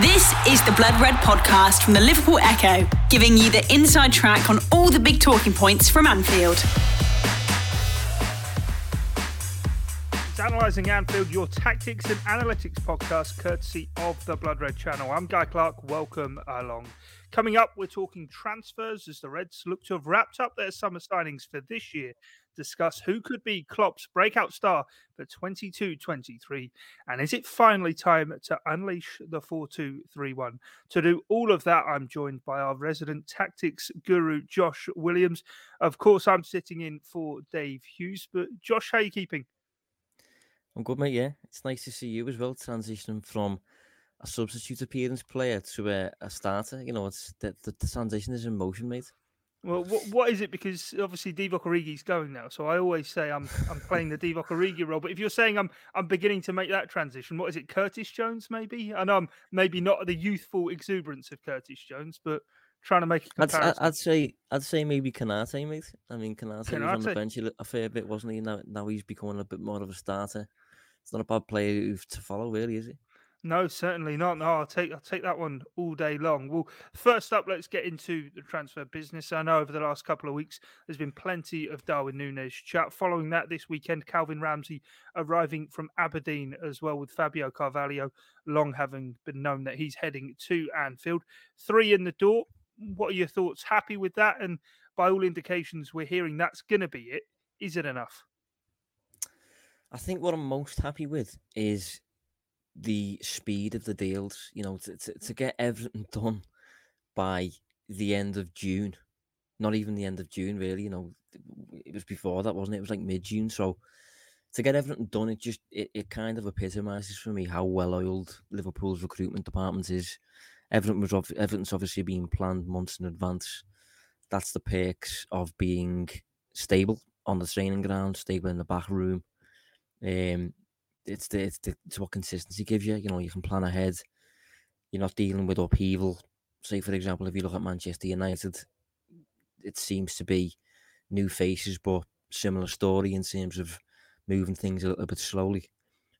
This is the Blood Red podcast from the Liverpool Echo, giving you the inside track on all the big talking points from Anfield. It's Analysing Anfield, your tactics and analytics podcast, courtesy of the Blood Red channel. I'm Guy Clark. Welcome along. Coming up, we're talking transfers as the Reds look to have wrapped up their summer signings for this year. Discuss who could be Klopp's breakout star for 22-23, and is it finally time to unleash the 4-2-3-1? To do all of that, I'm joined by our resident tactics guru, Josh Williams. Of course, I'm sitting in for Dave Hughes, but Josh, how are you keeping? I'm good, mate, yeah. It's nice to see you as well, transitioning from a substitute appearance player to a starter. You know, it's the transition is in motion, mate. Well, what is it? Because obviously Divock Origi's going now, so I always say I'm playing the Divock Origi role. But if you're saying I'm beginning to make that transition, what is it? Curtis Jones, maybe? I know I'm maybe not the youthful exuberance of Curtis Jones, but trying to make a comparison. I'd say maybe Konaté, mate. I mean, Konaté was on the bench a fair bit, wasn't he? Now he's becoming a bit more of a starter. It's not a bad player to follow, really, is it? No, certainly not. No, I'll take that one all day long. Well, first up, let's get into the transfer business. I know over the last couple of weeks, there's been plenty of Darwin Nunez chat. Following that this weekend, Calvin Ramsey arriving from Aberdeen as well, with Fabio Carvalho long having been known that he's heading to Anfield. 3 in the door. What are your thoughts? Happy with that? And by all indications, we're hearing that's going to be it. Is it enough? I think what I'm most happy with is the speed of the deals, you know, to get everything done by the end of June. Not even the end of June, really, you know, it was before that, wasn't it? It was like mid-June. So to get everything done, it kind of epitomises for me how well-oiled Liverpool's recruitment department is. Everything's obviously being planned months in advance. That's the perks of being stable on the training ground, stable in the back room. It's what consistency gives you. You know, you can plan ahead. You're not dealing with upheaval. Say, for example, if you look at Manchester United, it seems to be new faces, but similar story in terms of moving things a little bit slowly.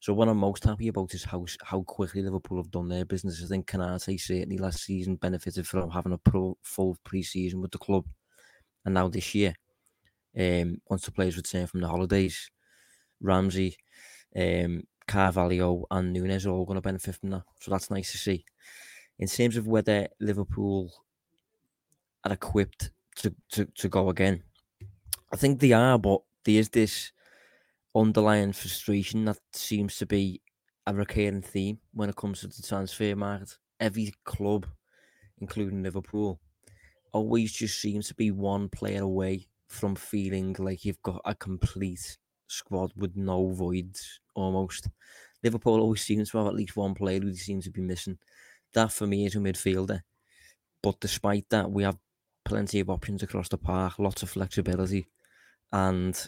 So what I'm most happy about is how quickly Liverpool have done their business. I think Konaté certainly last season benefited from having a full pre-season with the club. And now this year, once the players return from the holidays, Ramsey, Carvalho and Nunez are all going to benefit from that. So that's nice to see. In terms of whether Liverpool are equipped to go again, I think they are, but there is this underlying frustration that seems to be a recurring theme when it comes to the transfer market. Every club, including Liverpool, always just seems to be one player away from feeling like you've got a complete squad with no voids almost. Liverpool always seems to have at least one player who they seem to be missing. That for me is a midfielder. But despite that, we have plenty of options across the park, lots of flexibility. And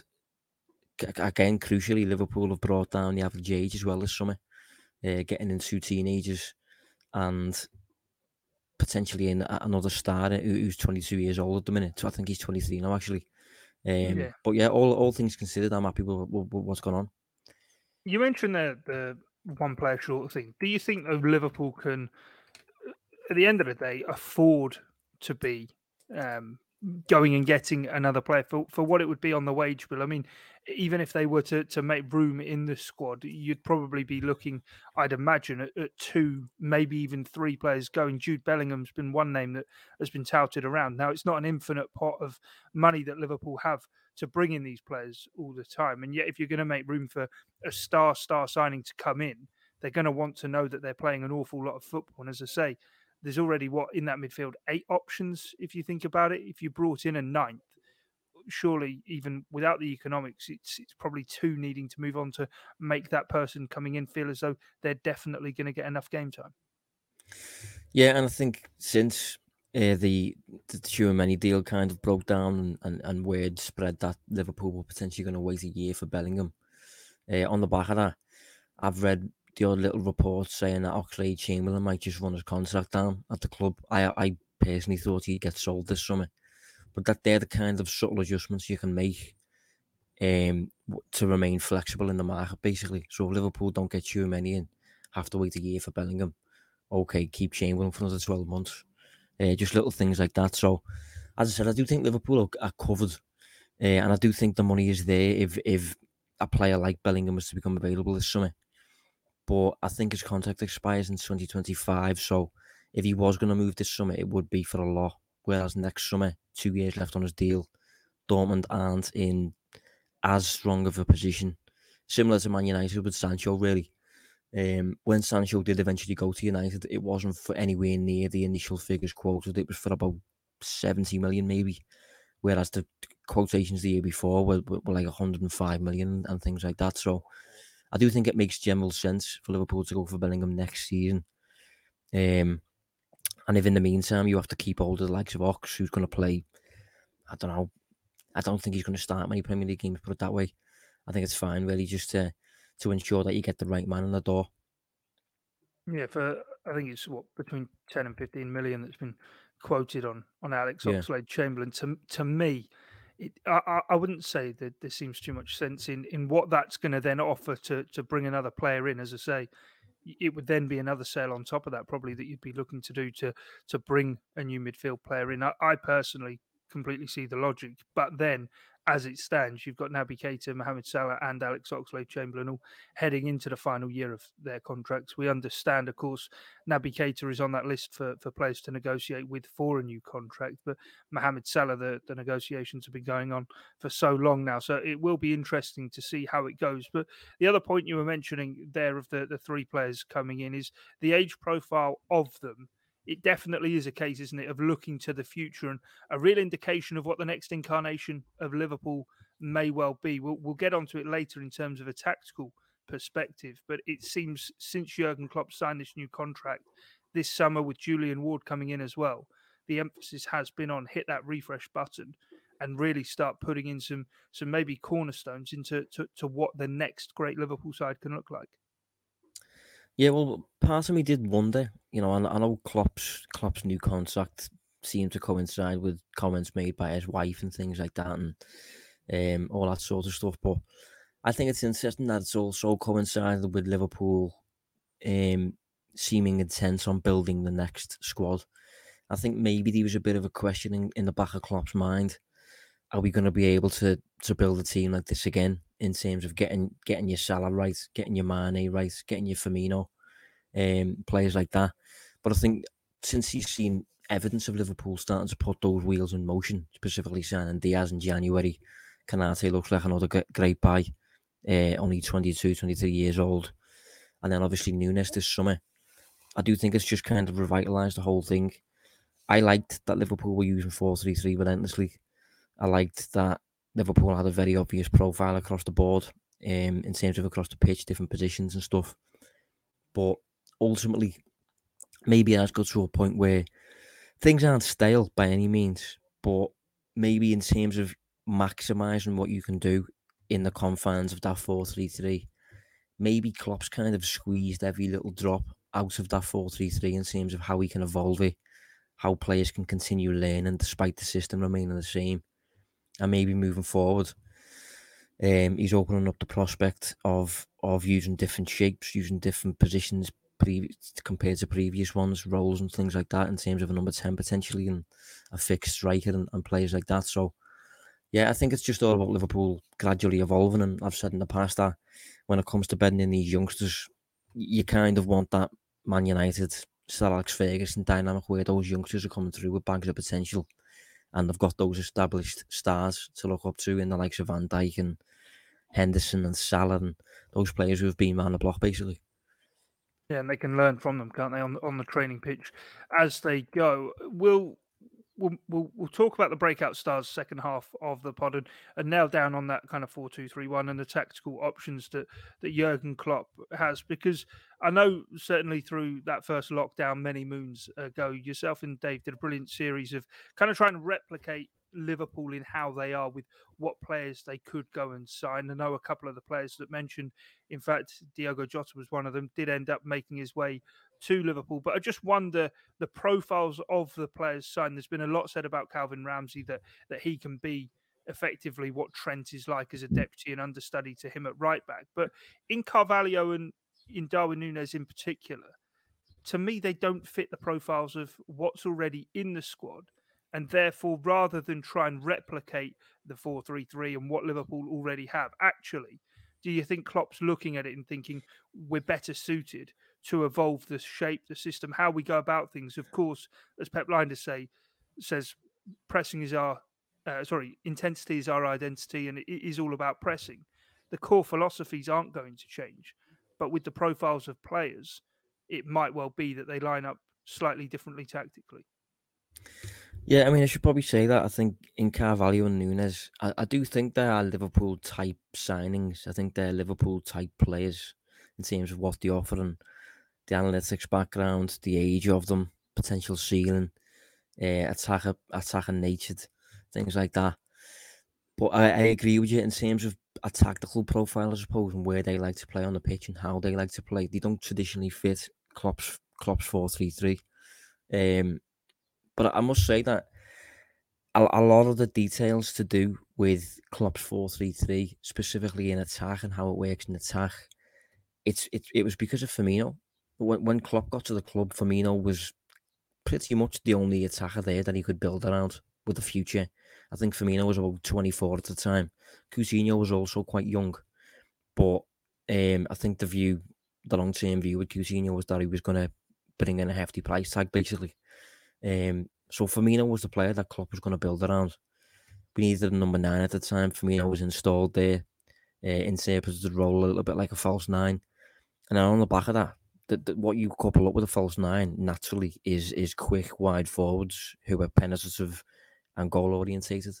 again, crucially, Liverpool have brought down the average age as well this summer, getting in 2 teenagers and potentially in another starter who's 22 years old at the minute. So I think he's 23 now, actually. But yeah, all things considered, I'm happy with what's going on. You mentioned the one player short thing. Do you think that Liverpool can, at the end of the day, afford to be going and getting another player for what it would be on the wage bill? I mean, even if they were to make room in the squad, you'd probably be looking, I'd imagine, at 2, maybe even 3 players going. Jude Bellingham's been one name that has been touted around. Now, it's not an infinite pot of money that Liverpool have to bring in these players all the time. And yet, if you're going to make room for a star signing to come in, they're going to want to know that they're playing an awful lot of football. And as I say, there's already, in that midfield, 8 options, if you think about it. If you brought in a 9th, surely, even without the economics, it's probably 2 needing to move on to make that person coming in feel as though they're definitely going to get enough game time. Yeah, and I think since the Tchouaméni deal kind of broke down and word spread that Liverpool were potentially going to wait a year for Bellingham, on the back of that, I've read the odd little report saying that Oxlade-Chamberlain might just run his contract down at the club. I personally thought he'd get sold this summer. But that they're the kind of subtle adjustments you can make to remain flexible in the market, basically. So if Liverpool don't get too many in, have to wait a year for Bellingham, okay, keep Chamberlain for another 12 months. Just little things like that. So, as I said, I do think Liverpool are covered. And I do think the money is there if a player like Bellingham was to become available this summer. But I think his contract expires in 2025. So, if he was going to move this summer, it would be for a lot. Whereas next summer, 2 years left on his deal, Dortmund aren't in as strong of a position. Similar to Man United with Sancho, really. When Sancho did eventually go to United, it wasn't for anywhere near the initial figures quoted. It was for about 70 million maybe, whereas the quotations the year before were like 105 million and things like that. So I do think it makes general sense for Liverpool to go for Bellingham next season. And if in the meantime you have to keep hold of the likes of Ox, who's going to play, I don't know, I don't think he's going to start many Premier League games, put it that way. I think it's fine really just to ensure that you get the right man in the door. Yeah, for I think it's what between 10 and 15 million that's been quoted on Alex Oxlade-Chamberlain. To me, I wouldn't say that there seems too much sense in what that's going to then offer to bring another player in. As I say, it would then be another sale on top of that probably that you'd be looking to do to bring a new midfield player in. I personally completely see the logic, but then as it stands, you've got Naby Keita, Mohamed Salah and Alex Oxlade-Chamberlain all heading into the final year of their contracts. We understand, of course, Naby Keita is on that list for players to negotiate with for a new contract. But Mohamed Salah, the negotiations have been going on for so long now. So it will be interesting to see how it goes. But the other point you were mentioning there of the three players coming in is the age profile of them. It definitely is a case, isn't it, of looking to the future and a real indication of what the next incarnation of Liverpool may well be. We'll get onto it later in terms of a tactical perspective, but it seems since Jurgen Klopp signed this new contract this summer with Julian Ward coming in as well, the emphasis has been on hit that refresh button and really start putting in some maybe cornerstones into what the next great Liverpool side can look like. Yeah, well, part of me did wonder, you know, I know Klopp's new contract seemed to coincide with comments made by his wife and things like that and all that sort of stuff. But I think it's interesting that it's also coincided with Liverpool seeming intent on building the next squad. I think maybe there was a bit of a question in the back of Klopp's mind. Are we going to be able to build a team like this again in terms of getting your Salah right, getting your Mane right, getting your Firmino, players like that? But I think since he's seen evidence of Liverpool starting to put those wheels in motion, specifically signing Diaz in January, Konaté looks like another great buy, only 22, 23 years old. And then obviously Nunez this summer. I do think it's just kind of revitalised the whole thing. I liked that Liverpool were using 4-3-3 relentlessly. I liked that Liverpool had a very obvious profile across the board, in terms of across the pitch, different positions and stuff. But ultimately, maybe it has got to a point where things aren't stale by any means, but maybe in terms of maximising what you can do in the confines of that 4-3-3, maybe Klopp's kind of squeezed every little drop out of that 4-3-3 in terms of how he can evolve it, how players can continue learning despite the system remaining the same. And maybe moving forward, he's opening up the prospect of using different shapes, using different positions compared to previous ones, roles and things like that in terms of a number 10 potentially and a fixed striker and players like that. So, yeah, I think it's just all about Liverpool gradually evolving. And I've said in the past that when it comes to bedding in these youngsters, you kind of want that Man United, Sir Alex Ferguson dynamic where those youngsters are coming through with bags of potential. And they've got those established stars to look up to in the likes of Van Dijk and Henderson and Salah and those players who have been around the block, basically. Yeah, and they can learn from them, can't they, on the training pitch as they go. We'll talk about the breakout stars second half of the pod and nail down on that kind of 4-2-3-1 and the tactical options that Jurgen Klopp has, because I know certainly through that first lockdown many moons ago, yourself and Dave did a brilliant series of kind of trying to replicate Liverpool in how they are with what players they could go and sign. I know a couple of the players that mentioned, in fact, Diogo Jota was one of them, did end up making his way to Liverpool. But I just wonder the profiles of the players signed. There's been a lot said about Calvin Ramsey that he can be effectively what Trent is like as a deputy and understudy to him at right back. But in Carvalho and in Darwin Nunez in particular, to me, they don't fit the profiles of what's already in the squad. And therefore, rather than try and replicate the 4-3-3 and what Liverpool already have, actually, do you think Klopp's looking at it and thinking we're better suited to evolve the shape, the system, how we go about things? Of course, as Pep Lijnders says, pressing is our intensity is our identity, and it is all about pressing. The core philosophies aren't going to change, but with the profiles of players, it might well be that they line up slightly differently tactically. Yeah, I mean, I should probably say that. I think in Carvalho and Nunez, I do think they are Liverpool-type signings. I think they're Liverpool-type players in terms of what they offer and the analytics background, the age of them, potential ceiling, attacker natured, things like that. But I agree with you in terms of a tactical profile, I suppose, and where they like to play on the pitch and how they like to play. They don't traditionally fit Klopp's 4-3-3. But I must say that a lot of the details to do with Klopp's 4-3-3, specifically in attack and how it works in attack, it was because of Firmino. When Klopp got to the club, Firmino was pretty much the only attacker there that he could build around with the future. I think Firmino was about 24 at the time. Coutinho was also quite young. But I think the long-term view with Coutinho was that he was going to bring in a hefty price tag, basically. So Firmino was the player that Klopp was going to build around. We needed a number 9 at the time. Firmino was installed there, interpreted the role a little bit like a false 9. And then on the back of that, what you couple up with a false 9 naturally is quick wide forwards who are penetrative and goal orientated.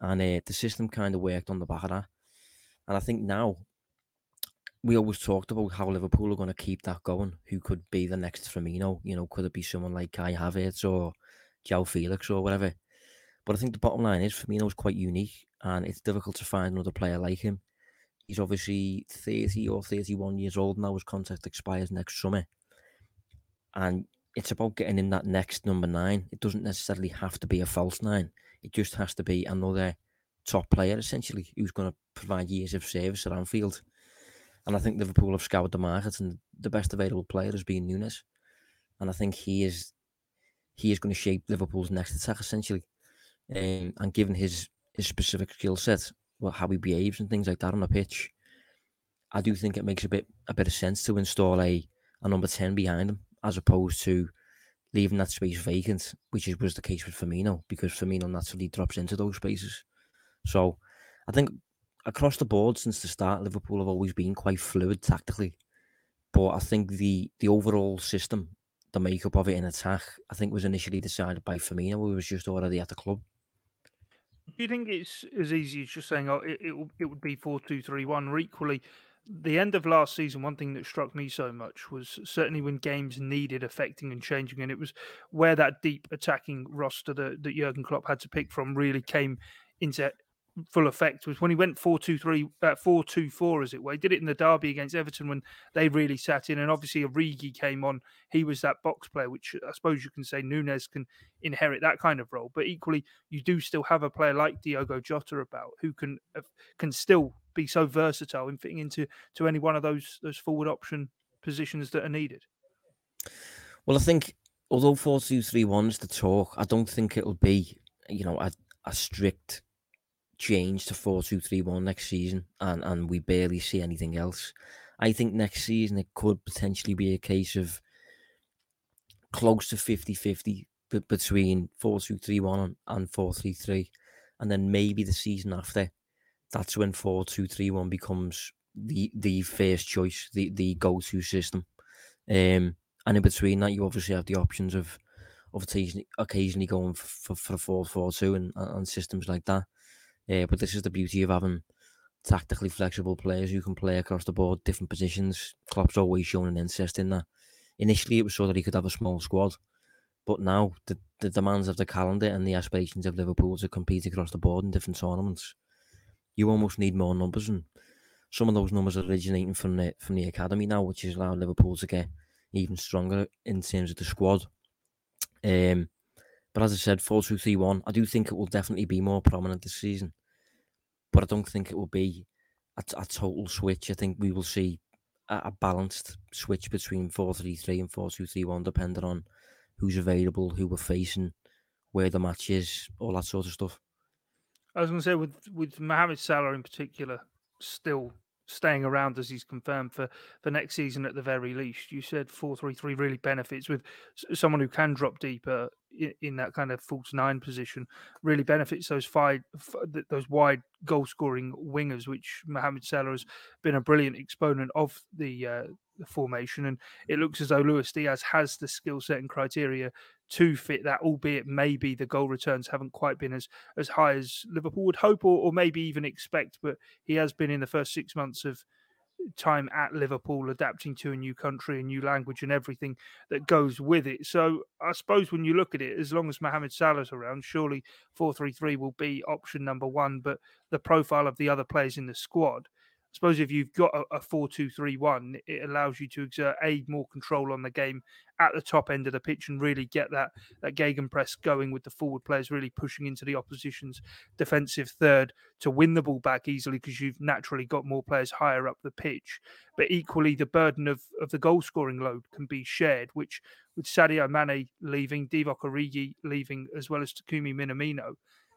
And the system kind of worked on the back of that. And I think now we always talked about how Liverpool are going to keep that going. Who could be the next Firmino? You know, could it be someone like Kai Havertz or Joao Felix or whatever? But I think the bottom line is Firmino's quite unique and it's difficult to find another player like him. He's obviously 30 or 31 years old now. His contract expires next summer. And it's about getting in that next number 9. It doesn't necessarily have to be a false 9. It just has to be another top player, essentially, who's going to provide years of service at Anfield. And I think Liverpool have scoured the market and the best available player has been Nunez. And I think he is going to shape Liverpool's next attack, essentially. And given his specific skill set, well, how he behaves and things like that on the pitch, I do think it makes a bit of sense to install a number 10 behind him as opposed to leaving that space vacant, which was the case with Firmino, because Firmino naturally drops into those spaces. So I think across the board, since the start, Liverpool have always been quite fluid tactically. But I think the overall system, the makeup of it in attack, I think was initially decided by Firmino, who was just already at the club. Do you think it's as easy as just saying, oh, it would be 4-2-3-1? Or equally, the end of last season, one thing that struck me so much was certainly when games needed affecting and changing, and it was where that deep attacking roster that Jurgen Klopp had to pick from really came into full effect was when he went 4-2-4 as it were. He did it in the derby against Everton when they really sat in, and obviously Origi came on. He was that box player, which I suppose you can say Nunez can inherit that kind of role. But equally, you do still have a player like Diogo Jota about who can still be so versatile in fitting into any one of those forward option positions that are needed. Well, I think although 4-2-3-1 is the talk, I don't think it'll be a strict change to 4-2-3-1 next season and we barely see anything else. I think next season it could potentially be a case of close to 50-50 between 4-2-3-1 and 4-3-3, and then maybe the season after, that's when 4-2-3-1 becomes the first choice, the go-to system. And in between that you obviously have the options of occasionally going for 4-4-2 and systems like that. But this is the beauty of having tactically flexible players who can play across the board, different positions. Klopp's always shown an interest in that. Initially, it was so that he could have a small squad. But now, the demands of the calendar and the aspirations of Liverpool to compete across the board in different tournaments, you almost need more numbers. And some of those numbers are originating from the academy now, which has allowed Liverpool to get even stronger in terms of the squad. But as I said, 4-2-3-1, I do think it will definitely be more prominent this season. But I don't think it will be a total switch. I think we will see a balanced switch between 4-3-3 and 4-2-3-1, depending on who's available, who we're facing, where the match is, all that sort of stuff. I was going to say, with Mohamed Salah in particular still staying around, as he's confirmed, for next season at the very least, you said 4-3-3 really benefits with someone who can drop deeper in that kind of false nine position, really benefits those wide goal-scoring wingers, which Mohamed Salah has been a brilliant exponent of the formation. And it looks as though Luis Diaz has the skill set and criteria to fit that, albeit maybe the goal returns haven't quite been as high as Liverpool would hope or maybe even expect. But he has been, in the first 6 months of time at Liverpool, adapting to a new country, a new language and everything that goes with it. So I suppose when you look at it, as long as Mohamed Salah's around, surely 4-3-3 will be option number one. But the profile of the other players in the squad, I suppose if you've got a 4-2-3-1, it allows you to exert more control on the game at the top end of the pitch and really get that gegenpress going, with the forward players really pushing into the opposition's defensive third to win the ball back easily, because you've naturally got more players higher up the pitch. But equally, the burden of the goal-scoring load can be shared, which with Sadio Mane leaving, Divock Origi leaving, as well as Takumi Minamino,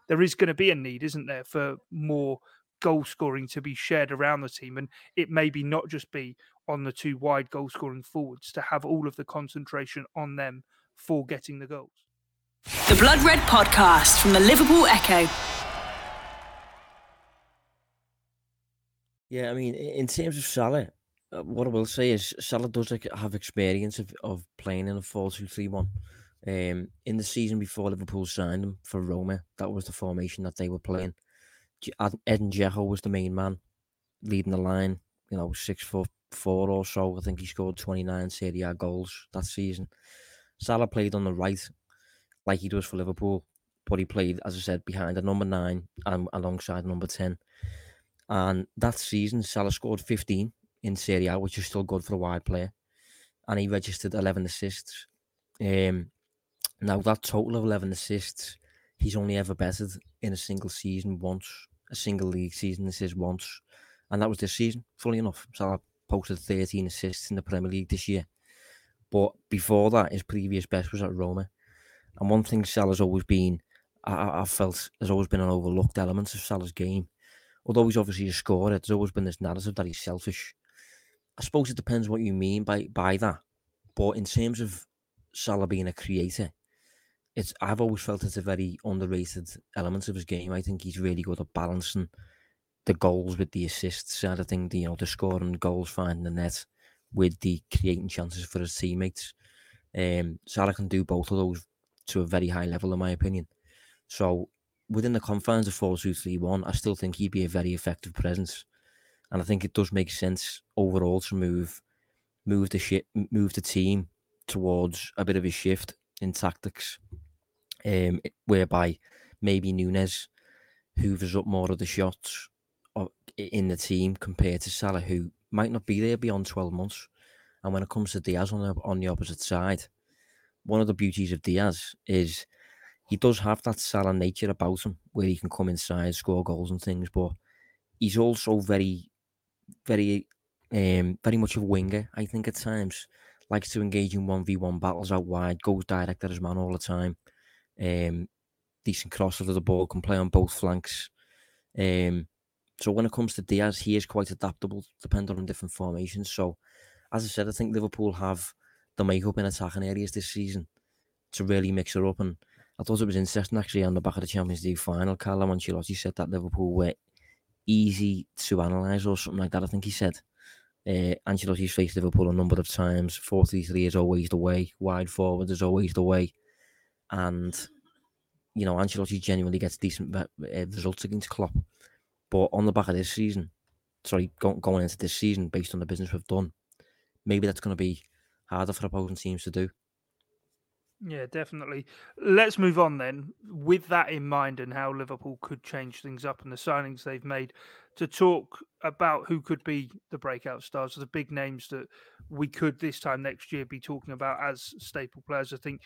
there is going to be a need, isn't there, for more goal scoring to be shared around the team, and it may be not just be on the two wide goal scoring forwards to have all of the concentration on them for getting the goals. The Blood Red Podcast from the Liverpool Echo. Yeah, I mean, in terms of Salah, what I will say is Salah does have experience of playing in a 4-2-3-1. In the season before Liverpool signed him for Roma, that was the formation that they were playing. Edin Dzeko was the main man, leading the line, 6'4" or so. I think he scored 29 Serie A goals that season. Salah played on the right, like he does for Liverpool, but he played, as I said, behind a number 9 and alongside number 10. And that season, Salah scored 15 in Serie A, which is still good for a wide player. And he registered 11 assists. Now, that total of 11 assists, he's only ever bettered in a single season once, a single league season. This is once, and that was this season. Funnily enough, Salah posted 13 assists in the Premier League this year. But before that, his previous best was at Roma. And one thing Salah's always been, I've felt, has always been an overlooked element of Salah's game. Although he's obviously a scorer, there's always been this narrative that he's selfish. I suppose it depends what you mean by that. But in terms of Salah being a creator, I've always felt it's a very underrated element of his game. I think he's really good at balancing the goals with the assists. I think the scoring goals, finding the net, with the creating chances for his teammates. Salah can do both of those to a very high level, in my opinion. So within the confines of 4-2-3-1, I still think he'd be a very effective presence, and I think it does make sense overall to move the team towards a bit of a shift in tactics, whereby maybe Nunez hoovers up more of the shots in the team compared to Salah, who might not be there beyond 12 months. And when it comes to Diaz on the opposite side, one of the beauties of Diaz is he does have that Salah nature about him, where he can come inside, score goals and things, but he's also very, very, very much a winger, I think, at times. Likes to engage in 1v1 battles out wide, goes direct at his man all the time. Decent crosser to the ball, can play on both flanks. So when it comes to Diaz, he is quite adaptable, depending on different formations. So, as I said, I think Liverpool have the makeup in attacking areas this season to really mix it up. And I thought it was interesting, actually, on the back of the Champions League final, Carlo Ancelotti said that Liverpool were easy to analyse or something like that, I think he said. Ancelotti's faced Liverpool a number of times. 4-3-3 is always the way. Wide forward is always the way. And, Ancelotti genuinely gets decent results against Klopp. But on the back of this season, going into this season, based on the business we've done, maybe that's going to be harder for opposing teams to do. Yeah, definitely. Let's move on then. With that in mind and how Liverpool could change things up and the signings they've made to talk about who could be the breakout stars, the big names that we could this time next year be talking about as staple players. I think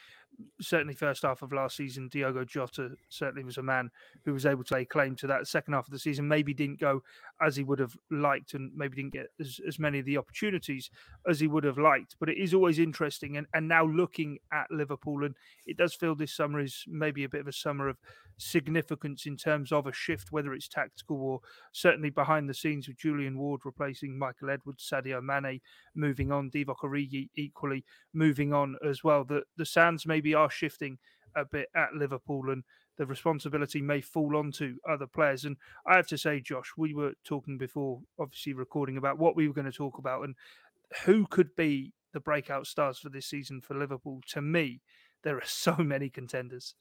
certainly first half of last season, Diogo Jota certainly was a man who was able to lay claim to that. Second half of the season, maybe didn't go as he would have liked and maybe didn't get as many of the opportunities as he would have liked. But it is always interesting. And now looking at Liverpool, and it does feel this summer is maybe a bit of a summer of significance in terms of a shift, whether it's tactical or certainly behind the scenes with Julian Ward replacing Michael Edwards, Sadio Mane moving on, Divock Origi equally moving on as well. The sands maybe are shifting a bit at Liverpool and the responsibility may fall onto other players. And I have to say, Josh, we were talking before, obviously recording, about what we were going to talk about and who could be the breakout stars for this season for Liverpool. To me, there are so many contenders.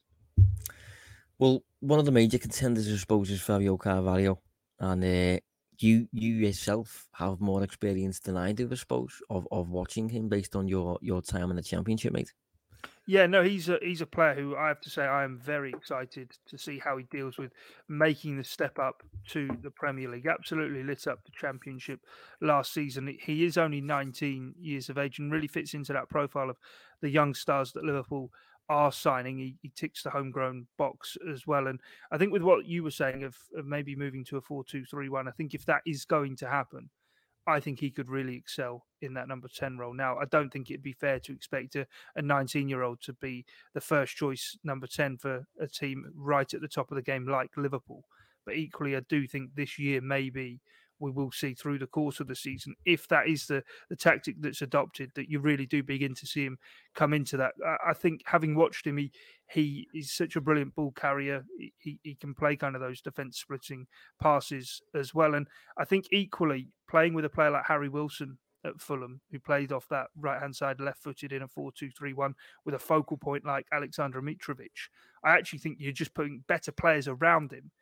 Well, one of the major contenders, I suppose, is Fabio Carvalho. And you yourself have more experience than I do, I suppose, of watching him based on your time in the Championship, mate. Yeah, no, he's a player who I have to say I am very excited to see how he deals with making the step up to the Premier League. Absolutely lit up the Championship last season. He is only 19 years of age and really fits into that profile of the young stars that Liverpool are signing. He ticks the homegrown box as well. And I think with what you were saying of maybe moving to a 4-2-3-1, I think if that is going to happen, I think he could really excel in that number 10 role. Now, I don't think it'd be fair to expect a 19-year-old to be the first choice number 10 for a team right at the top of the game like Liverpool. But equally, I do think this year maybe we will see through the course of the season, if that is the tactic that's adopted, that you really do begin to see him come into that. I think having watched him, he is such a brilliant ball carrier. He can play kind of those defence splitting passes as well. And I think equally playing with a player like Harry Wilson at Fulham, who played off that right-hand side, left-footed in a 4-2-3-1 with a focal point like Aleksandar Mitrovic. I actually think you're just putting better players around him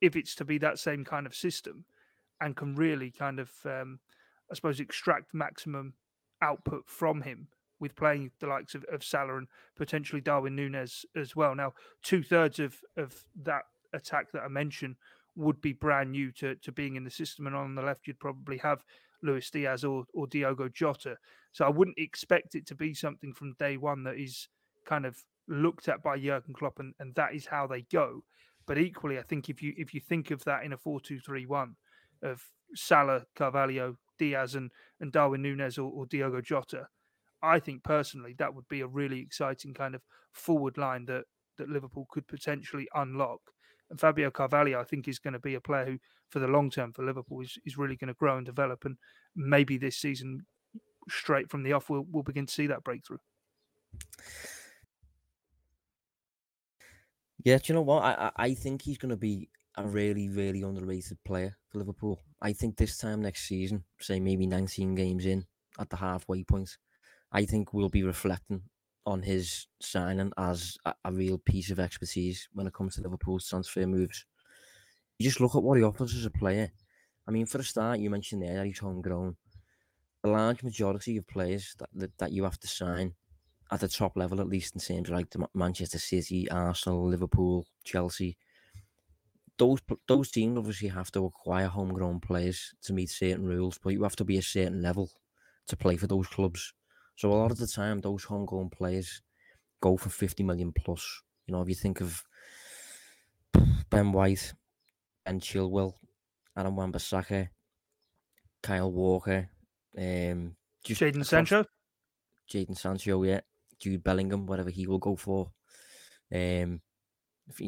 if it's to be that same kind of system, and can really kind of, I suppose, extract maximum output from him with playing the likes of Salah and potentially Darwin Nunez as well. Now, 2/3 of that attack that I mentioned would be brand new to being in the system. And on the left, you'd probably have Luis Diaz or Diogo Jota. So I wouldn't expect it to be something from day one that is kind of looked at by Jurgen Klopp and that is how they go. But equally, I think if you think of that in a 4-2-3-1, of Salah, Carvalho, Diaz and Darwin Nunez or Diogo Jota, I think personally that would be a really exciting kind of forward line that Liverpool could potentially unlock. And Fabio Carvalho, I think, is going to be a player who, for the long term for Liverpool, is really going to grow and develop. And maybe this season, straight from the off, we'll begin to see that breakthrough. Yeah, do you know what? I think he's going to be a really, really underrated player for Liverpool. I think this time next season, say maybe 19 games in at the halfway point, I think we'll be reflecting on his signing as a real piece of expertise when it comes to Liverpool's transfer moves. You just look at what he offers as a player. I mean, for a start, you mentioned there that he's homegrown. The large majority of players that you have to sign at the top level, at least in terms of like the Manchester City, Arsenal, Liverpool, Chelsea, those teams obviously have to acquire homegrown players to meet certain rules, but you have to be a certain level to play for those clubs. So a lot of the time, those homegrown players go for 50 million plus. You know, if you think of Ben White, Ben Chilwell, Adam Wan-Bissaka, Kyle Walker, Jadon Sancho, yeah, Jude Bellingham, whatever he will go for. You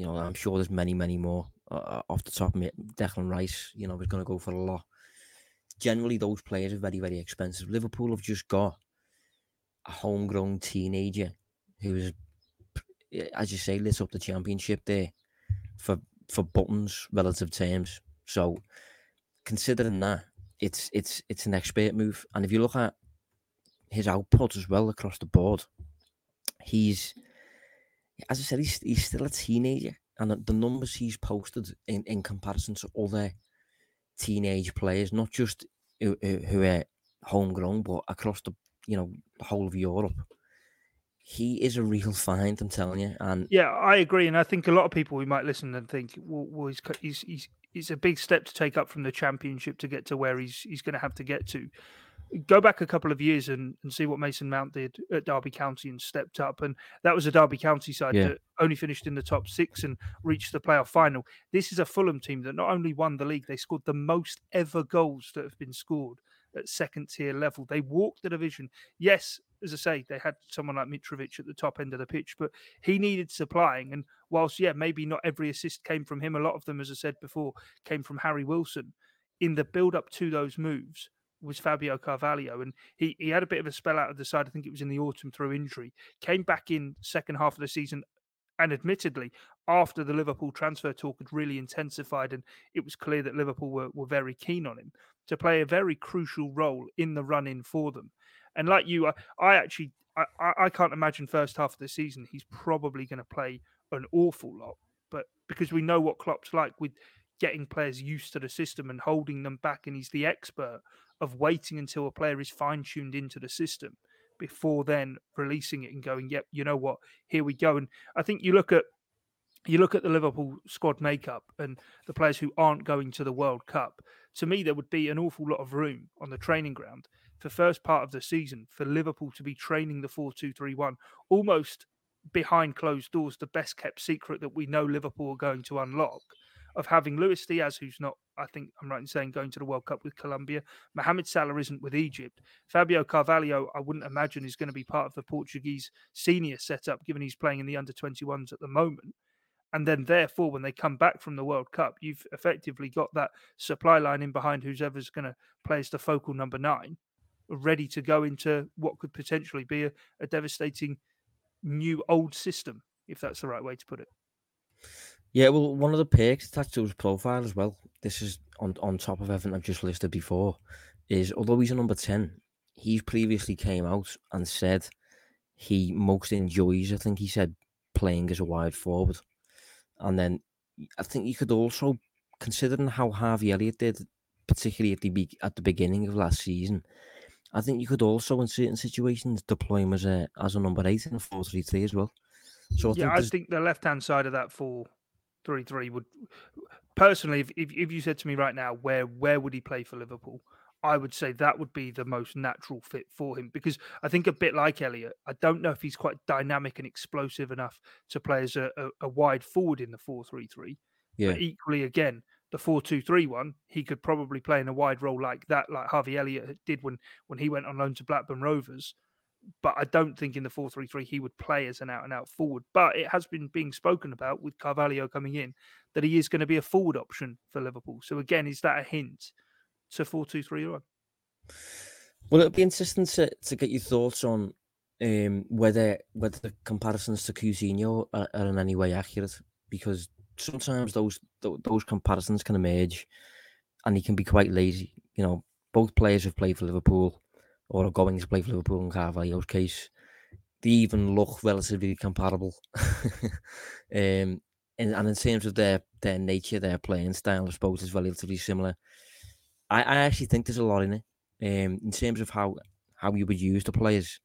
know, I'm sure there's many, many more. Off the top of it, Declan Rice, you know, is going to go for a lot. Generally, those players are very, very expensive. Liverpool have just got a homegrown teenager who is, as you say, lit up the Championship there for buttons, relative terms. So, considering that, it's an expert move. And if you look at his output as well across the board, he's, as I said, he's still a teenager. And the numbers he's posted in comparison to other teenage players, not just who are homegrown, but across the whole of Europe, He is a real find, I'm telling you. And yeah, I agree. And I think a lot of people who might listen and think, well he's it's a big step to take up from the Championship to get to where he's going to have to get to. Go back a couple of years and see what Mason Mount did at Derby County and stepped up. And that was a Derby County side that only finished in the top six and reached the playoff final. This is a Fulham team that not only won the league, they scored the most ever goals that have been scored at second tier level. They walked the division. Yes, as I say, they had someone like Mitrovic at the top end of the pitch, but he needed supplying. And whilst, maybe not every assist came from him, a lot of them, as I said before, came from Harry Wilson. In the build-up to those moves was Fabio Carvalho, and he had a bit of a spell out of the side. I think it was in the autumn through injury. Came back in second half of the season, and admittedly, after the Liverpool transfer talk had really intensified, and it was clear that Liverpool were very keen on him to play a very crucial role in the run-in for them. And like you, I can't imagine first half of the season he's probably going to play an awful lot, but because we know what Klopp's like with getting players used to the system and holding them back, and he's the expert of waiting until a player is fine-tuned into the system before then releasing it and going, yep, you know what, here we go. And I think you look at the Liverpool squad makeup and the players who aren't going to the World Cup, to me there would be an awful lot of room on the training ground for first part of the season for Liverpool to be training the 4-2-3-1 almost behind closed doors, the best-kept secret that we know Liverpool are going to unlock, of having Luis Diaz, who's not, I think I'm right in saying, going to the World Cup with Colombia. Mohamed Salah isn't with Egypt. Fabio Carvalho, I wouldn't imagine, is going to be part of the Portuguese senior setup, given he's playing in the under-21s at the moment. And then, therefore, when they come back from the World Cup, you've effectively got that supply line in behind whoever's going to play as the focal number 9, ready to go into what could potentially be a devastating new old system, if that's the right way to put it. Yeah, well, one of the perks attached to his profile as well, this is on top of everything I've just listed before, is although he's a number 10, he previously came out and said he most enjoys, I think he said, playing as a wide forward. And then I think you could also, considering how Harvey Elliott did, particularly at the beginning of last season, I think you could also, in certain situations, deploy him as a number 8 in a 4-3-3 as well. So I think the left-hand side of that 4-3-3 would, personally, if you said to me right now, where would he play for Liverpool, I would say that would be the most natural fit for him, because I think a bit like Elliott, I don't know if he's quite dynamic and explosive enough to play as a wide forward in the 4-3-3. Yeah. But equally, again, the 4-2-3-1, he could probably play in a wide role like that, like Harvey Elliott did when he went on loan to Blackburn Rovers. But I don't think in the 4-3-3 he would play as an out-and-out forward. But it has been being spoken about with Carvalho coming in that he is going to be a forward option for Liverpool. So again, is that a hint to 4-2-3-1? Well, it'll be interesting to get your thoughts on whether the comparisons to Coutinho are in any way accurate, because sometimes those comparisons can emerge, and he can be quite lazy. You know, both players have played for Liverpool, or are going to play for Liverpool in Carvalho's case. They even look relatively comparable. And in terms of their nature, their playing style, I suppose, is relatively similar. I actually think there's a lot in it. In terms of how you would use the players,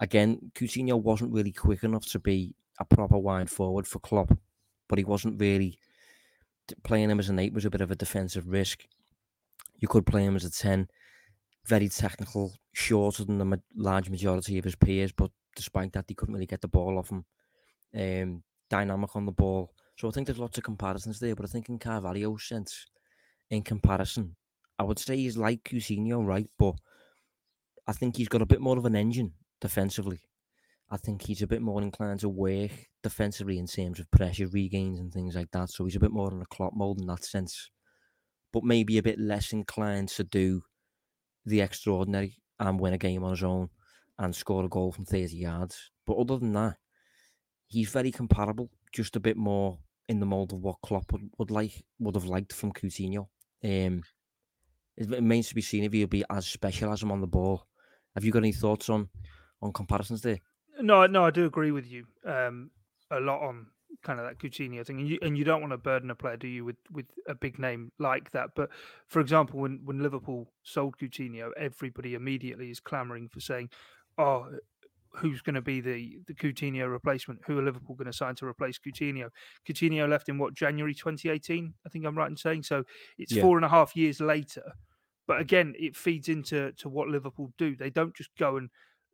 again, Coutinho wasn't really quick enough to be a proper wide forward for Klopp, but he wasn't really... Playing him as an 8 was a bit of a defensive risk. You could play him as a 10. Very technical, shorter than the large majority of his peers, but despite that, they couldn't really get the ball off him. Dynamic on the ball. So I think there's lots of comparisons there, but I think in Carvalho's sense, in comparison, I would say he's like Coutinho, right? But I think he's got a bit more of an engine defensively. I think he's a bit more inclined to work defensively in terms of pressure regains and things like that. So he's a bit more in a Klopp mode in that sense, but maybe a bit less inclined to do the extraordinary and win a game on his own and score a goal from 30 yards. But other than that, he's very comparable, just a bit more in the mould of what Klopp would have liked from Coutinho. It remains to be seen if he'll be as special as him on the ball. Have you got any thoughts on comparisons there? No, I do agree with you a lot on kind of that Coutinho thing, and you don't want to burden a player, do you, with a big name like that? But for example, when Liverpool sold Coutinho, everybody immediately is clamouring for saying, "Oh, who's going to be the Coutinho replacement? Who are Liverpool going to sign to replace Coutinho? Coutinho left in what, January 2018? I think I'm right in saying. So it's 4.5 years later. But again, it feeds into what Liverpool do. They don't just go and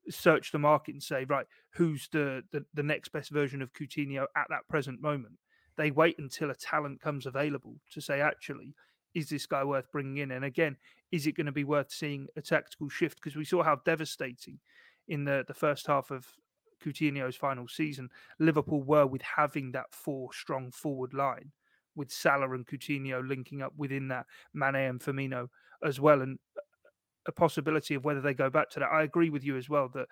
search the market and say, right, who's the next best version of Coutinho at that present moment? They wait until a talent comes available to say, actually, is this guy worth bringing in? And again, is it going to be worth seeing a tactical shift? Because we saw how devastating in the first half of Coutinho's final season Liverpool were with having that four-strong forward line, with Salah and Coutinho linking up within that, Mane and Firmino as well, and a possibility of whether they go back to that. I agree with you as well that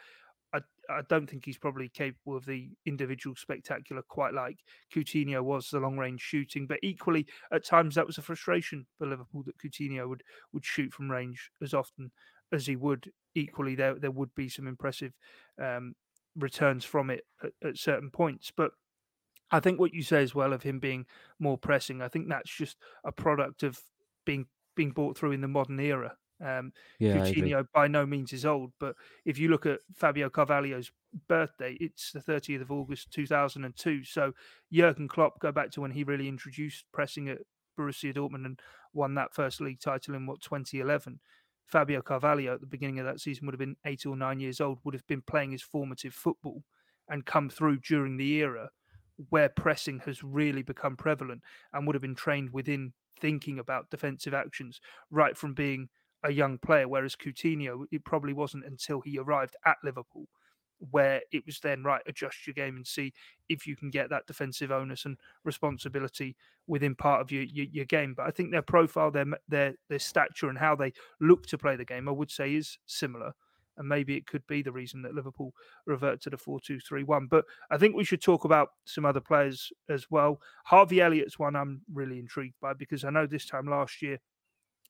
I don't think he's probably capable of the individual spectacular quite like Coutinho was, the long-range shooting. But equally, at times, that was a frustration for Liverpool that Coutinho would shoot from range as often as he would. Equally, there would be some impressive returns from it at certain points. But I think what you say as well of him being more pressing, I think that's just a product of being brought through in the modern era. Coutinho by no means is old, but if you look at Fabio Carvalho's birthday, it's the 30th of August 2002. So Jurgen Klopp, go back to when he really introduced pressing at Borussia Dortmund and won that first league title in 2011. Fabio Carvalho at the beginning of that season would have been 8 or 9 years old, would have been playing his formative football and come through during the era where pressing has really become prevalent and would have been trained within thinking about defensive actions right from being a young player, whereas Coutinho, it probably wasn't until he arrived at Liverpool where it was then, right, adjust your game and see if you can get that defensive onus and responsibility within part of your game. But I think their profile, their stature and how they look to play the game, I would say is similar. And maybe it could be the reason that Liverpool revert to the 4-2-3-1. But I think we should talk about some other players as well. Harvey Elliott's one I'm really intrigued by, because I know this time last year,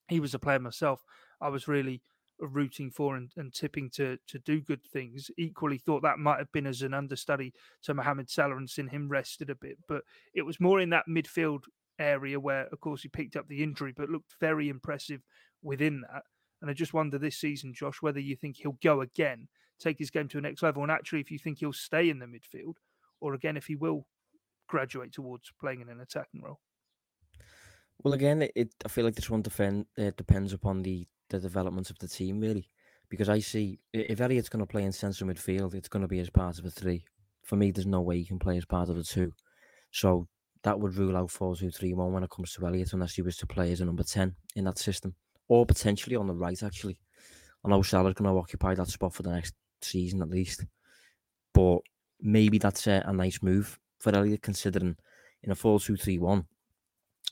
he was a player myself I was really rooting for and tipping to do good things. Equally thought that might have been as an understudy to Mohamed Salah and seen him rested a bit. But it was more in that midfield area where, of course, he picked up the injury, but looked very impressive within that. And I just wonder this season, Josh, whether you think he'll go again, take his game to the next level, and actually if you think he'll stay in the midfield, or again if he will graduate towards playing in an attacking role. Well, again, I feel like this one depends upon the development of the team, really. Because I see, if Elliot's going to play in central midfield, it's going to be as part of a three. For me, there's no way he can play as part of a two. So that would rule out 4-2-3-1 when it comes to Elliot, unless he was to play as a number 10 in that system. Or potentially on the right, actually. I know Salah's going to occupy that spot for the next season, at least. But maybe that's a nice move for Elliot, considering in a 4-2-3-1,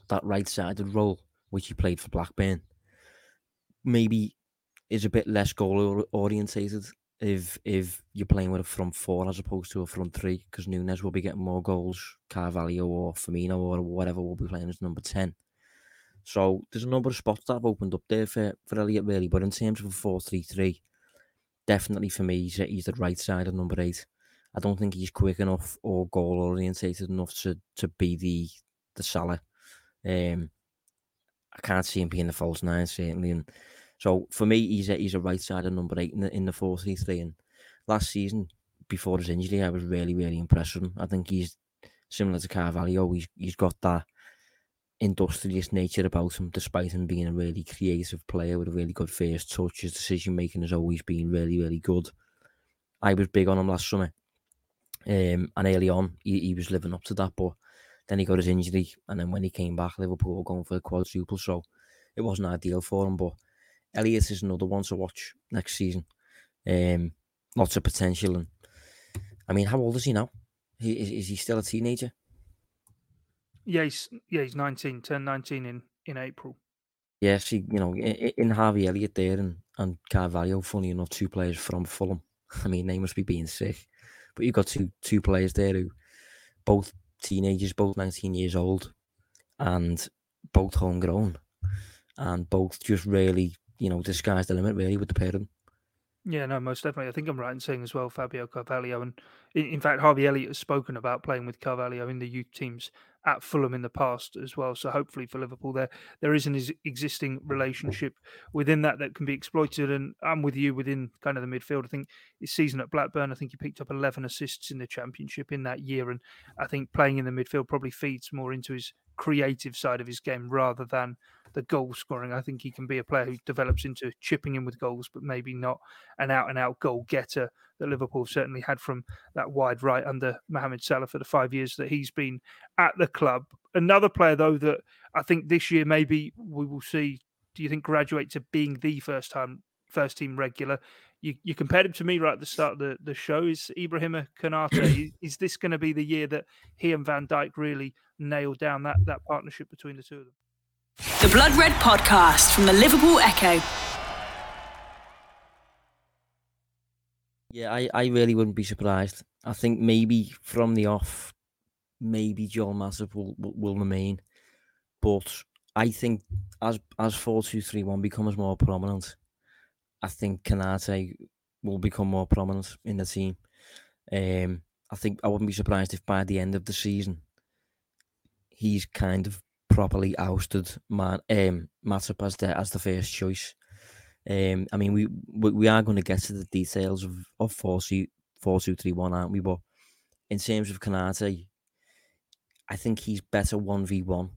that right-sided role, which he played for Blackburn, maybe is a bit less goal-orientated if you're playing with a front four as opposed to a front three, because Nunez will be getting more goals, Carvalho or Firmino or whatever will be playing as number 10. So there's a number of spots that have opened up there for Elliott, really. But in terms of a 4-3-3, definitely for me, he's the right side of number 8. I don't think he's quick enough or goal-orientated enough to be the Salah. I can't see him being the false 9, certainly. And so for me, he's a right side of number 8 in the 4-3-3. And last season, before his injury, I was really, really impressed with him. I think he's similar to Carvalho. He's got that industrious nature about him, despite him being a really creative player with a really good first touch. His decision-making has always been really, really good. I was big on him last summer. And early on, he was living up to that, but then he got his injury, and then when he came back, Liverpool were going for a quadruple, so it wasn't ideal for him. But Elliott is another one to watch next season. Lots of potential. And I mean, how old is he now? Is he still a teenager? Yeah, he's 19, turned 19 in April. Yeah, see, you know, in Harvey Elliott there and Carvalho, funny enough, two players from Fulham. I mean, they must be being sick. But you've got two players there who both teenagers, both 19 years old, and both homegrown, and both just really, you know, the sky's the limit really with the pair of them. Yeah, no, most definitely. I think I'm right in saying as well, Fabio Carvalho. And in fact, Harvey Elliott has spoken about playing with Carvalho in the youth teams at Fulham in the past as well. So hopefully for Liverpool, there is an existing relationship within that can be exploited. And I'm with you within kind of the midfield. I think his season at Blackburn, I think he picked up 11 assists in the Championship in that year. And I think playing in the midfield probably feeds more into his creative side of his game rather than the goal scoring. I think he can be a player who develops into chipping in with goals, but maybe not an out-and-out goal getter that Liverpool certainly had from that wide right under Mohamed Salah for the 5 years that he's been at the club. Another player, though, that I think this year maybe we will see, do you think, graduate to being the first-team regular? You compared him to me right at the start of the show, is Ibrahima Konaté. Is this going to be the year that he and Van Dijk really nail down that partnership between the two of them? The Blood Red Podcast from the Liverpool Echo. Yeah, I really wouldn't be surprised. I think maybe from the off, maybe Joel Matip will remain. But I think as 4-2-3-1 becomes more prominent, I think Kanate will become more prominent in the team. I think I wouldn't be surprised if by the end of the season, he's kind of properly ousted Matip as the first choice. I mean, we are going to get to the details of 4-2-3-1, aren't we? But in terms of Konaté, I think he's better 1v1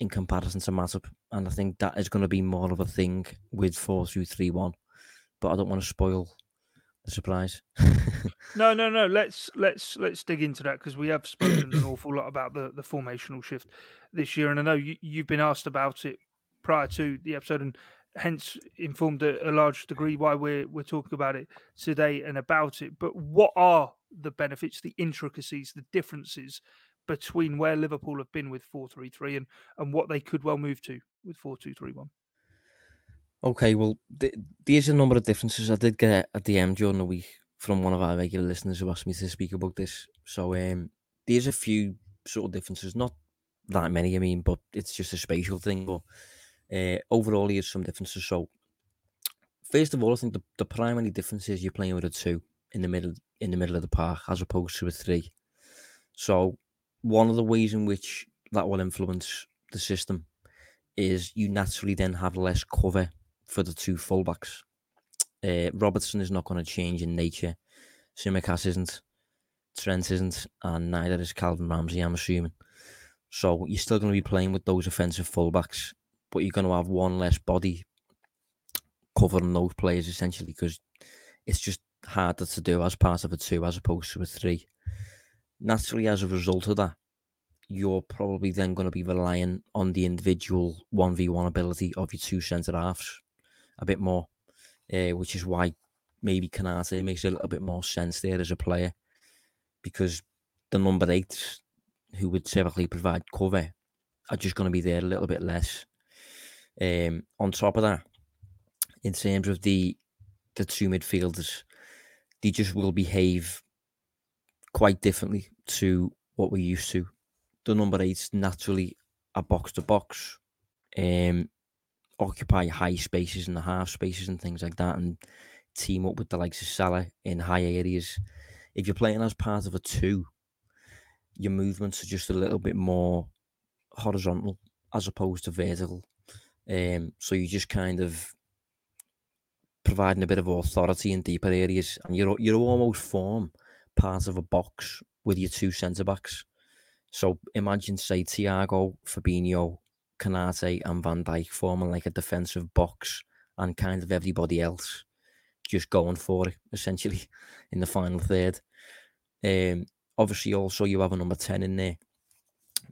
in comparison to Matip, and I think that is going to be more of a thing with 4-2-3-1. But I don't want to spoil the surprise. No. Let's dig into that, because we have spoken an awful lot about the formational shift this year, and I know you've been asked about it prior to the episode, and hence informed a large degree why we're talking about it today and about it. But what are the benefits, the intricacies, the differences between where Liverpool have been with 4-3-3 and what they could well move to with 4-2-3-1? Okay, well, there's a number of differences. I did get a DM during the week from one of our regular listeners who asked me to speak about this. So there's a few sort of differences, not that many, I mean, but it's just a spatial thing. But overall, there's some differences. So first of all, I think the primary difference is you're playing with a two in the middle of the park as opposed to a three. So one of the ways in which that will influence the system is you naturally then have less cover for the two fullbacks. Robertson is not going to change in nature. Tsimikas isn't. Trent isn't. And neither is Calvin Ramsey, I'm assuming. So you're still going to be playing with those offensive fullbacks, but you're going to have one less body covering those players, essentially, because it's just harder to do as part of a two as opposed to a three. Naturally, as a result of that, you're probably then going to be relying on the individual 1v1 ability of your two centre-halves a bit more, which is why maybe Konaté makes a little bit more sense there as a player, because the number 8s who would typically provide cover are just going to be there a little bit less. On top of that, in terms of the two midfielders, they just will behave quite differently to what we're used to. The number 8s naturally are box-to-box, occupy high spaces and the half spaces and things like that, and team up with the likes of Salah in high areas. If you're playing as part of a 2, your movements are just a little bit more horizontal as opposed to vertical. So you're just kind of providing a bit of authority in deeper areas, and you're almost form part of a box with your two centre-backs. So imagine, say, Thiago, Fabinho, Konaté and Van Dijk forming like a defensive box and kind of everybody else just going for it, essentially, in the final third. Obviously, also, you have a number 10 in there.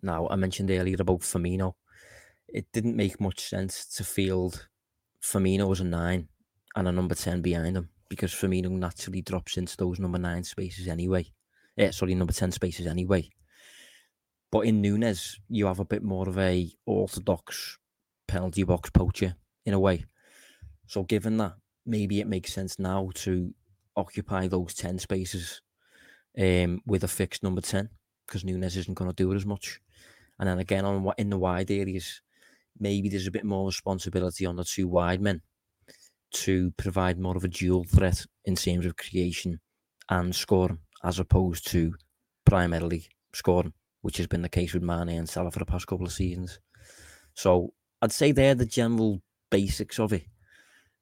Now, I mentioned earlier about Firmino. It didn't make much sense to field Firmino as a 9 and a number 10 behind him, because Firmino naturally drops into those number 9 spaces anyway. Number 10 spaces anyway. But in Nunez, you have a bit more of a orthodox penalty box poacher, in a way. So given that, maybe it makes sense now to occupy those 10 spaces with a fixed number 10, because Nunez isn't going to do it as much. And then again, in the wide areas, maybe there's a bit more responsibility on the two wide men to provide more of a dual threat in terms of creation and scoring, as opposed to primarily scoring, which has been the case with Mane and Salah for the past couple of seasons. So I'd say they're the general basics of it.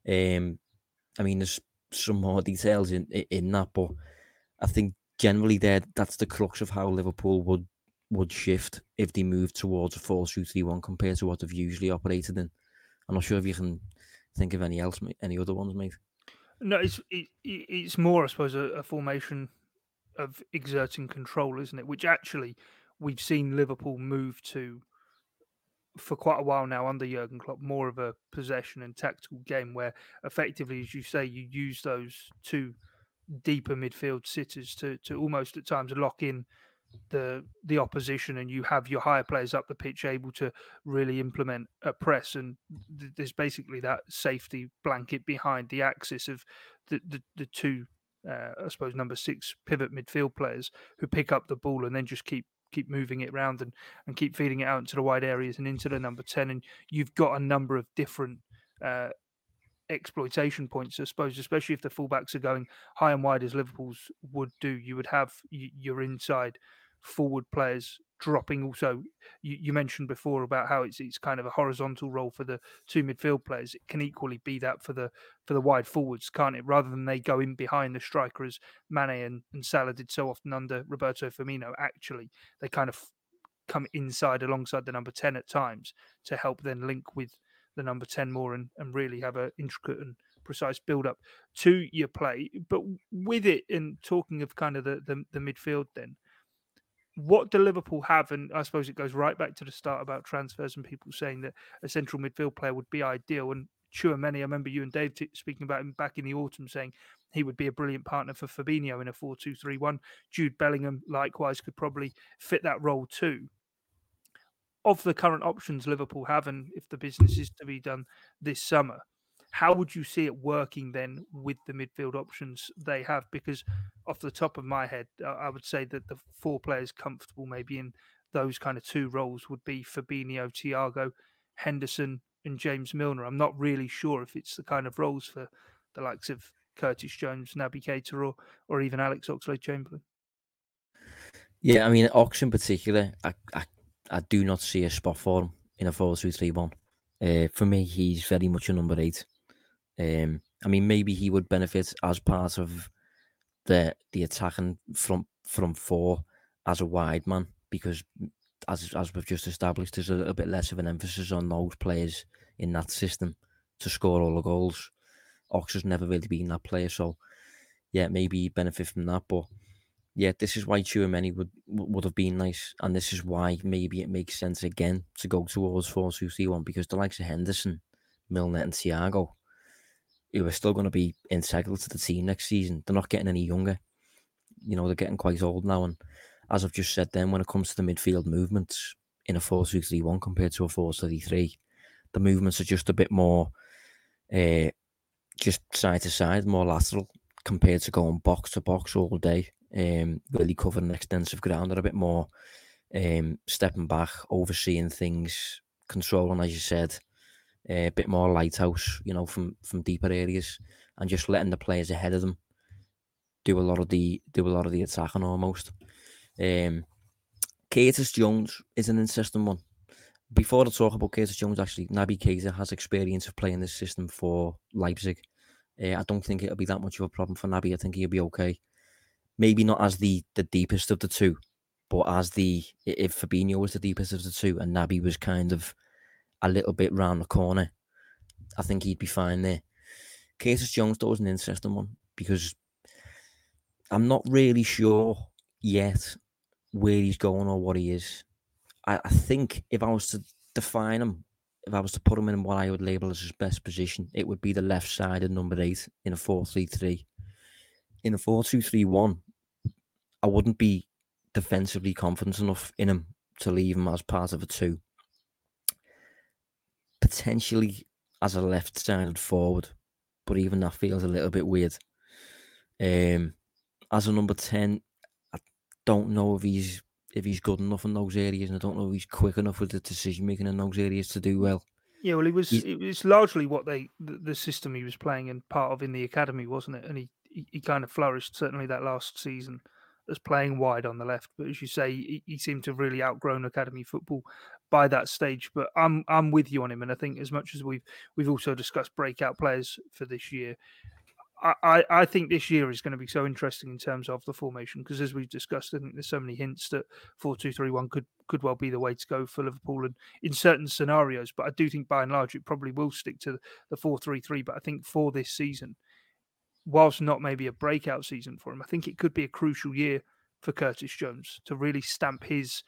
I mean, there's some more details in that, but I think generally that's the crux of how Liverpool would shift if they moved towards a 4-2-3-1 compared to what they've usually operated in. I'm not sure if you can think of any other ones, mate. No, it's more, I suppose, a formation of exerting control, isn't it? Which actually we've seen Liverpool move to for quite a while now under Jurgen Klopp, more of a possession and tactical game where effectively, as you say, you use those two deeper midfield sitters to almost at times lock in the opposition, and you have your higher players up the pitch able to really implement a press, and there's basically that safety blanket behind the axis of the two I suppose number 6 pivot midfield players who pick up the ball and then just keep moving it around and keep feeding it out into the wide areas and into the number 10, and you've got a number of different exploitation points, I suppose, especially if the fullbacks are going high and wide as Liverpool's would do. You would have your inside forward players dropping. Also, you mentioned before about how it's kind of a horizontal role for the two midfield players. It can equally be that for the wide forwards, can't it? Rather than they go in behind the striker as Mane and Salah did so often under Roberto Firmino, actually they kind of come inside alongside the number 10 at times to help then link with the number 10 more and really have an intricate and precise build-up to your play. But with it, and talking of kind of the midfield then, what do Liverpool have? And I suppose it goes right back to the start about transfers and people saying that a central midfield player would be ideal. And Tchouaméni, I remember you and Dave speaking about him back in the autumn, saying he would be a brilliant partner for Fabinho in a 4-2-3-1. Jude Bellingham, likewise, could probably fit that role too. Of the current options Liverpool have, and if the business is to be done this summer, how would you see it working then with the midfield options they have? Because off the top of my head, I would say that the 4 players comfortable maybe in those kind of 2 roles would be Fabinho, Thiago, Henderson and James Milner. I'm not really sure if it's the kind of roles for the likes of Curtis Jones, Naby Keita or even Alex Oxlade-Chamberlain. Yeah, I mean, Ox in particular, I do not see a spot for him in a 4-2-3-1. For me, he's very much a number 8. I mean, maybe he would benefit as part of the attacking from 4 as a wide man, because as we've just established, there's a little bit less of an emphasis on those players in that system to score all the goals. Ox has never really been that player, so yeah, maybe he'd benefit from that, but yeah, this is why Tchouaméni would have been nice, and this is why maybe it makes sense again to go towards 4-2-3-1, because the likes of Henderson, Milner and Thiago, who are still going to be integral to the team next season, they're not getting any younger. You know, they're getting quite old now, and as I've just said then, when it comes to the midfield movements in a 4-2-3-1 compared to a 4-3-3, the movements are just a bit more just side to side, more lateral, compared to going box to box all day. Really covering extensive ground. They're a bit more stepping back, overseeing things, controlling, as you said, a bit more lighthouse, you know, from deeper areas, and just letting the players ahead of them do a lot of the attacking almost. Curtis Jones is an interesting one. Before I talk about Curtis Jones, actually, Naby Keita has experience of playing this system for Leipzig. I don't think it'll be that much of a problem for Naby. I think he'll be okay. Maybe not as the deepest of the two, but if Fabinho was the deepest of the two and Naby was kind of a little bit round the corner, I think he'd be fine there. Curtis Jones, though, is an interesting one, because I'm not really sure yet where he's going or what he is. I think if I was to define him, if I was to put him in what I would label as his best position, it would be the left side of number 8 in a 4-3-3. In a 4-2-3-1, I wouldn't be defensively confident enough in him to leave him as part of a 2. Potentially as a left-sided forward, but even that feels a little bit weird. As a number 10, I don't know if he's good enough in those areas, and I don't know if he's quick enough with the decision-making in those areas to do well. Yeah, well, it was largely what the system he was playing and part of in the academy, wasn't it? And he he kind of flourished, certainly that last season, as playing wide on the left. But as you say, he seemed to have really outgrown academy football by that stage. But I'm with you on him, and I think as much as we've also discussed breakout players for this year, I think this year is going to be so interesting in terms of the formation, because as we've discussed, I think there's so many hints that 4-2-3-1 could well be the way to go for Liverpool and in certain scenarios. But I do think by and large it probably will stick to the 4-3-3. But I think for this season, whilst not maybe a breakout season for him, I think it could be a crucial year for Curtis Jones to really stamp his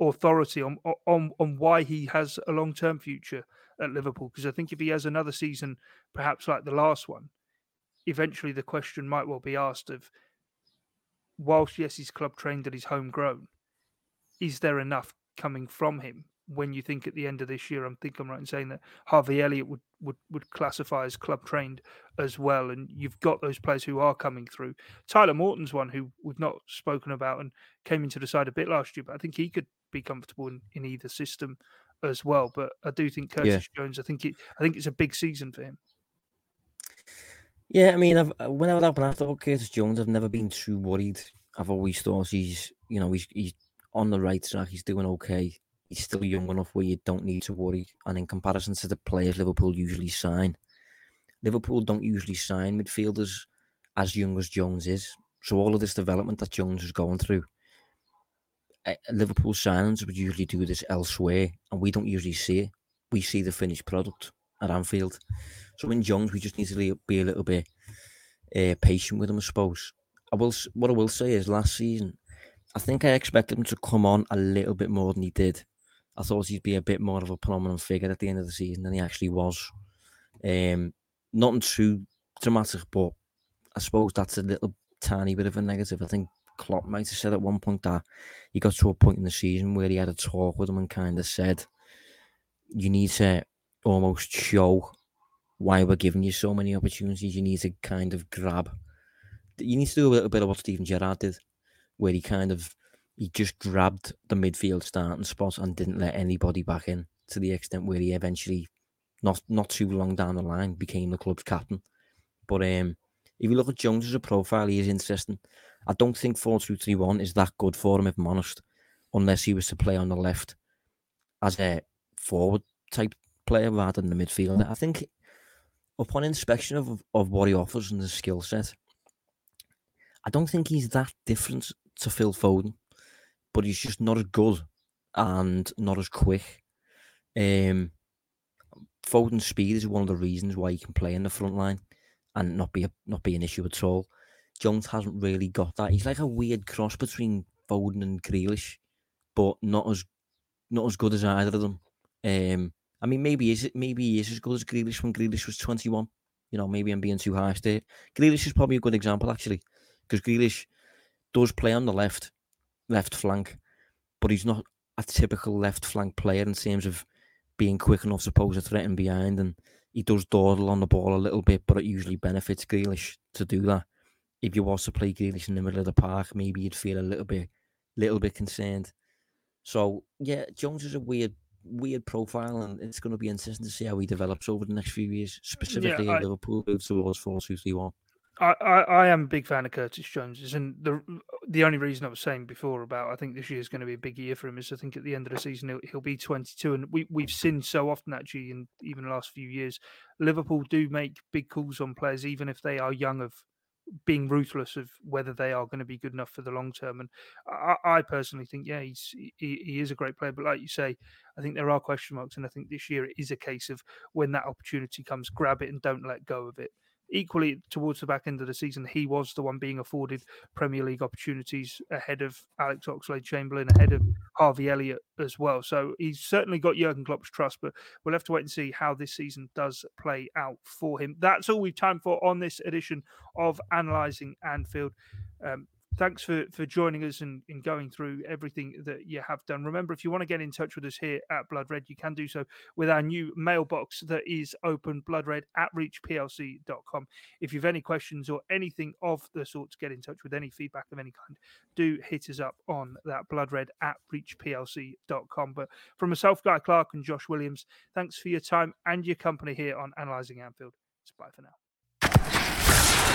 authority on why he has a long-term future at Liverpool. Because I think if he has another season, perhaps like the last one, eventually the question might well be asked of, whilst, yes, he's club trained and he's homegrown, is there enough coming from him? When you think at the end of this year, I think I'm right in saying that Harvey Elliott would classify as club trained as well. And you've got those players who are coming through. Tyler Morton's one who we've not spoken about and came into the side a bit last year, but I think he could be comfortable in either system as well. But I do think Curtis Jones, I think it's a big season for him. Yeah, I mean, when I was up and I thought Curtis Jones, I've never been too worried. I've always thought he's on the right track. He's doing okay. He's still young enough where you don't need to worry. And in comparison to the players Liverpool usually sign, Liverpool don't usually sign midfielders as young as Jones is. So all of this development that Jones is going through, Liverpool signings would usually do this elsewhere, and we don't usually see it. We see the finished product at Anfield. So in Jones, we just need to be a little bit patient with him, I suppose. What I will say is last season, I think I expected him to come on a little bit more than he did. I thought he'd be a bit more of a prominent figure at the end of the season than he actually was. Nothing too dramatic, but I suppose that's a little tiny bit of a negative. I think Klopp might have said at one point that he got to a point in the season where he had a talk with him and kind of said, you need to almost show why we're giving you so many opportunities. You need to kind of grab. You need to do a little bit of what Steven Gerrard did, where he just grabbed the midfield starting spot and didn't let anybody back in, to the extent where he eventually, not too long down the line, became the club's captain. But if you look at Jones as a profile, he is interesting. I don't think 4-2-3-1 is that good for him, if I'm honest, unless he was to play on the left as a forward type player rather than the midfielder. I think upon inspection of what he offers and his skill set, I don't think he's that different to Phil Foden, but he's just not as good and not as quick. Foden's speed is one of the reasons why he can play in the front line and not be an issue at all. Jones hasn't really got that. He's like a weird cross between Foden and Grealish, but not as good as either of them. I mean, maybe he is as good as Grealish when Grealish was 21. You know, maybe I'm being too harsh there. Grealish is probably a good example, actually, because Grealish does play on the left flank, but he's not a typical left flank player in terms of being quick enough to pose a threat in behind, and he does dawdle on the ball a little bit, but it usually benefits Grealish to do that. If you was to play Grealish in the middle of the park, maybe you'd feel a little bit concerned. So, yeah, Jones is a weird profile, and it's going to be interesting to see how he develops over the next few years, specifically in Liverpool moves towards 4-2-3-1. I am a big fan of Curtis Jones, and the only reason I was saying before about I think this year is going to be a big year for him is I think at the end of the season he'll be 22, and we've seen so often actually in even the last few years Liverpool do make big calls on players even if they are young, of being ruthless of whether they are going to be good enough for the long term. And I personally think he is a great player, but like you say, I think there are question marks, and I think this year it is a case of when that opportunity comes, grab it and don't let go of it. Equally, towards the back end of the season, he was the one being afforded Premier League opportunities ahead of Alex Oxlade-Chamberlain, ahead of Harvey Elliott as well. So he's certainly got Jurgen Klopp's trust, but we'll have to wait and see how this season does play out for him. That's all we've time for on this edition of Analysing Anfield. Thanks for joining us and going through everything that you have done. Remember, if you want to get in touch with us here at Blood Red, you can do so with our new mailbox that is open, bloodred@reachplc.com. If you've any questions or anything of the sort, to get in touch with any feedback of any kind, do hit us up on that, bloodred@reachplc.com. But from myself, Guy Clark, and Josh Williams, thanks for your time and your company here on Analysing Anfield. It's bye for now.